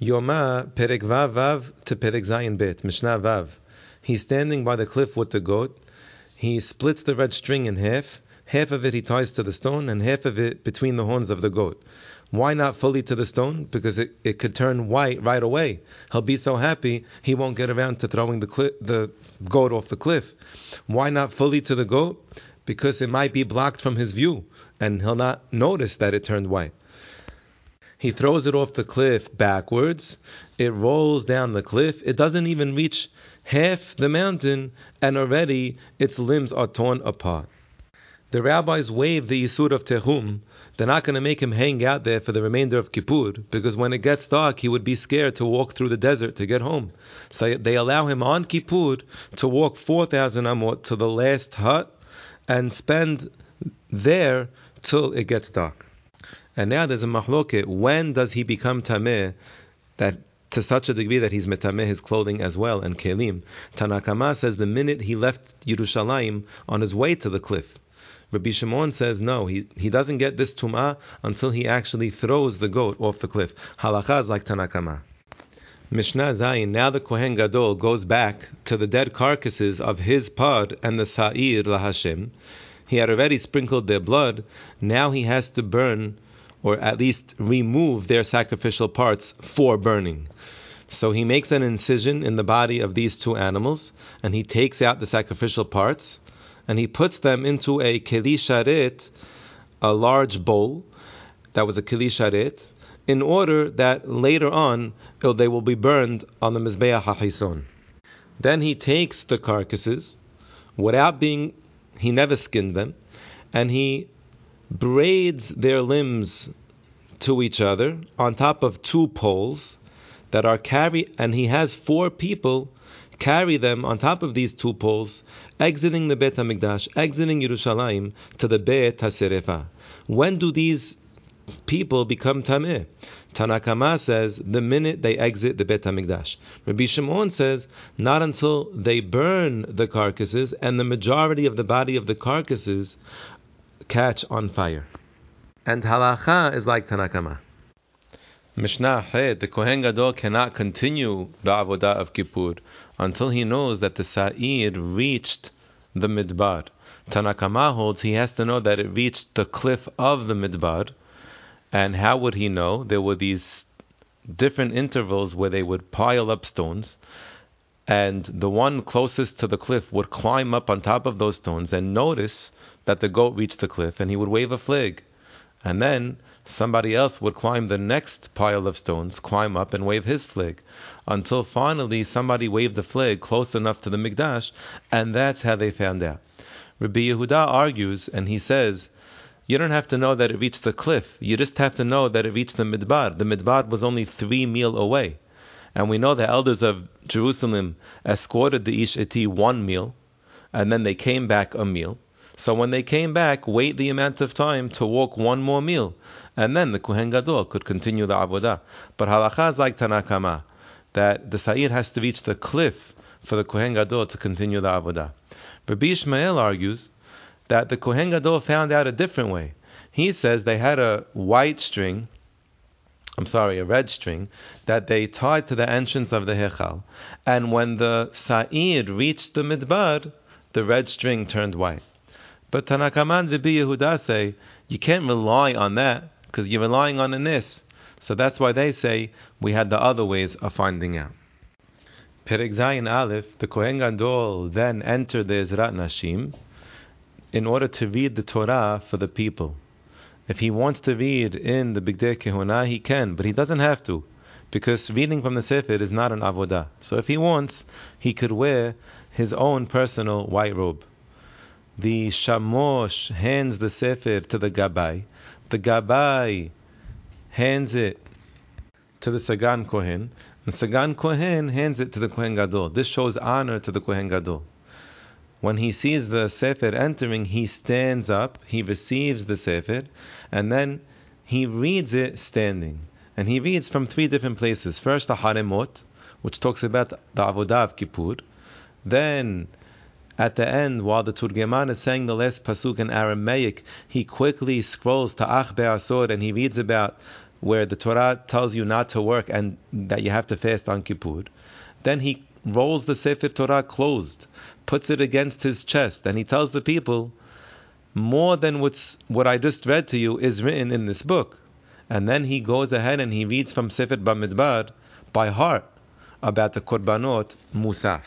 Yoma, Perek Vav to Perek Zayin Bet, Mishnah Vav. He's standing by the cliff with the goat. He splits the red string in half. Half of it he ties to the stone, and half of it between the horns of the goat. Why not fully to the stone? Because it could turn white right away. He'll be so happy he won't get around to throwing the goat off the cliff. Why not fully to the goat? Because it might be blocked from his view, and he'll not notice that it turned white. He throws it off the cliff backwards. It rolls down the cliff. It doesn't even reach half the mountain, and already its limbs are torn apart. The rabbis waive the Yisur of Tehum. They're not going to make him hang out there for the remainder of Kippur, because when it gets dark, he would be scared to walk through the desert to get home. So they allow him on Kippur to walk 4,000 amot to the last hut and spend there till it gets dark. And now there's a mahloket. When does he become Tameh, that to such a degree that he's metameh his clothing as well and kelim? Tanna Kamma says the minute he left Yerushalayim on his way to the cliff. Rabbi Shimon says no, he doesn't get this Tum'ah until he actually throws the goat off the cliff. Halakha is like Tanna Kamma. Mishnah Zayin, now the Kohen Gadol goes back to the dead carcasses of his pod and the Sa'ir LaHashem. He had already sprinkled their blood. Now he has to burn, or at least remove their sacrificial parts for burning. So he makes an incision in the body of these two animals, and he takes out the sacrificial parts, and he puts them into a keli sharet, a large bowl, that was a keli sharet, in order that later on they will be burned on the Mizbeach HaChison. Then he takes the carcasses, he never skinned them, and he braids their limbs to each other on top of two poles that are carried, and he has four people carry them on top of these two poles, exiting the Beit Hamikdash, exiting Yerushalayim to the Beit Haserefa. When do these people become Tameh? Tanna Kamma says the minute they exit the Beit Hamikdash. Rabbi Shimon says not until they burn the carcasses and the majority of the body of the carcasses catch on fire. And halakha is like Tanna Kamma. Mishnah Ched, the Kohen Gadol cannot continue the Avodah of Kippur until he knows that the Sa'ir reached the midbar. Tanna Kamma holds he has to know that it reached the cliff of the midbar. And how would he know? There were these different intervals where they would pile up stones, and the one closest to the cliff would climb up on top of those stones and notice that the goat reached the cliff, and he would wave a flag. And then somebody else would climb the next pile of stones, climb up and wave his flag, until finally somebody waved the flag close enough to the Mikdash, and that's how they found out. Rabbi Yehuda argues, and he says, you don't have to know that it reached the cliff. You just have to know that it reached the Midbar. The Midbar was only 3 meal away. And we know the elders of Jerusalem escorted the Ishti 1 meal, and then they came back a meal. So when they came back, wait the amount of time to walk 1 more meal. And then the Kohen Gadol could continue the Avodah. But halakha is like Tanna Kamma, that the Sa'ir has to reach the cliff for the Kohen Gadol to continue the Avodah. Rabbi Ishmael argues that the Kohen Gadol found out a different way. He says they had a red string, that they tied to the entrance of the hechal. And when the Sa'ir reached the Midbar, the red string turned white. But Tanakaman and Rabbi Yehuda say, you can't rely on that, because you're relying on a nis. So that's why they say, we had the other ways of finding out. Perek Zayin Aleph, the Kohen Gadol then entered the Ezrat Nashim in order to read the Torah for the people. If he wants to read in the Bigdei Kehunah, he can, but he doesn't have to, because reading from the Sefer is not an Avodah. So if he wants, he could wear his own personal white robe. The Shamosh hands the Sefer to the Gabai. The Gabai hands it to the Sagan Kohen. And Sagan Kohen hands it to the Kohen Gadol. This shows honor to the Kohen Gadol. When he sees the Sefer entering, he stands up, he receives the Sefer, and then he reads it standing. And he reads from 3 different places. First, the Haremot, which talks about the Avodah of Kippur. Then, at the end, while the Turgeman is saying the last Pasuk in Aramaic, he quickly scrolls to Ach Be'Asur and he reads about where the Torah tells you not to work and that you have to fast on Kippur, then he rolls the Sefer Torah closed, puts it against his chest, and he tells the people, more than what I just read to you is written in this book. And then he goes ahead and he reads from Sefer Bamidbar by heart about the korbanot Musaf.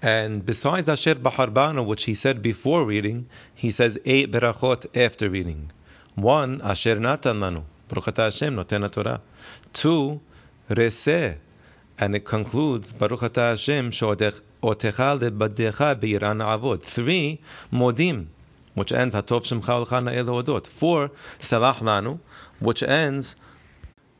And besides Asher B'Harbano, which he said before reading, he says 8 berachot after reading. 1, Asher Natan Lanu, Baruchata Hashem, Noten HaTorah. 2, Reseh, and it concludes Baruchata Hashem, She'otechal lebadecha b'yiran ha'avod. 3, Modim, which ends Hatov Shemcha Olcha Na'el Hodot. 4, Salach Lanu, which ends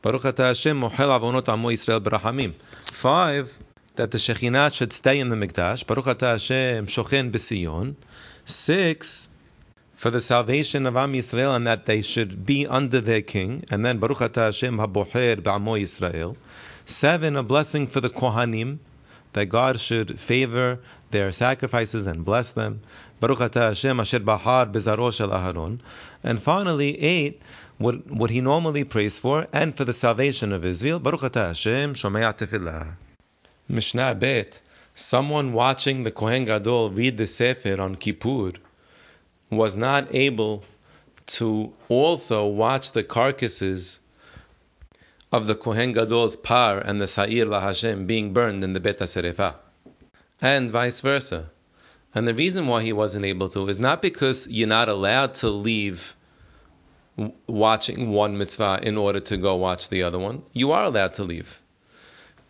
Baruchata Hashem, Mohel Avonot Amo Yisrael B'Rahamim. 5, that the Shekhinah should stay in the Mikdash, Baruch Ata Hashem, Shochen B'Siyon. 6, for the salvation of Am Yisrael and that they should be under their king, and then Baruch Ata Hashem, HaBocher B'Amo Yisrael. 7, a blessing for the Kohanim, that God should favor their sacrifices and bless them, Baruch Ata Hashem, Asher Bahar B'Zaro Shel Aharon. And finally, 8, what he normally prays for, and for the salvation of Israel, Baruch Ata Hashem, Shomea Tefillah. Mishnah Bet, someone watching the Kohen Gadol read the Sefer on Kippur was not able to also watch the carcasses of the Kohen Gadol's par and the Sa'ir la Hashem being burned in the Beit Haserefa, and vice versa. And the reason why he wasn't able to is not because you're not allowed to leave watching one mitzvah in order to go watch the other one. You are allowed to leave.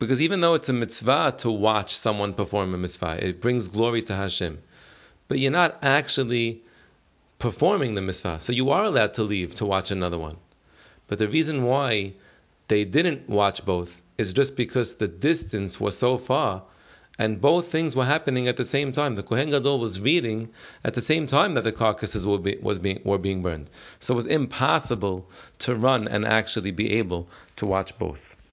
Because even though it's a mitzvah to watch someone perform a mitzvah, it brings glory to Hashem. But you're not actually performing the mitzvah, so you are allowed to leave to watch another one. But the reason why they didn't watch both is just because the distance was so far, and both things were happening at the same time. The Kohen Gadol was reading at the same time that the carcasses were being burned. So it was impossible to run and actually be able to watch both.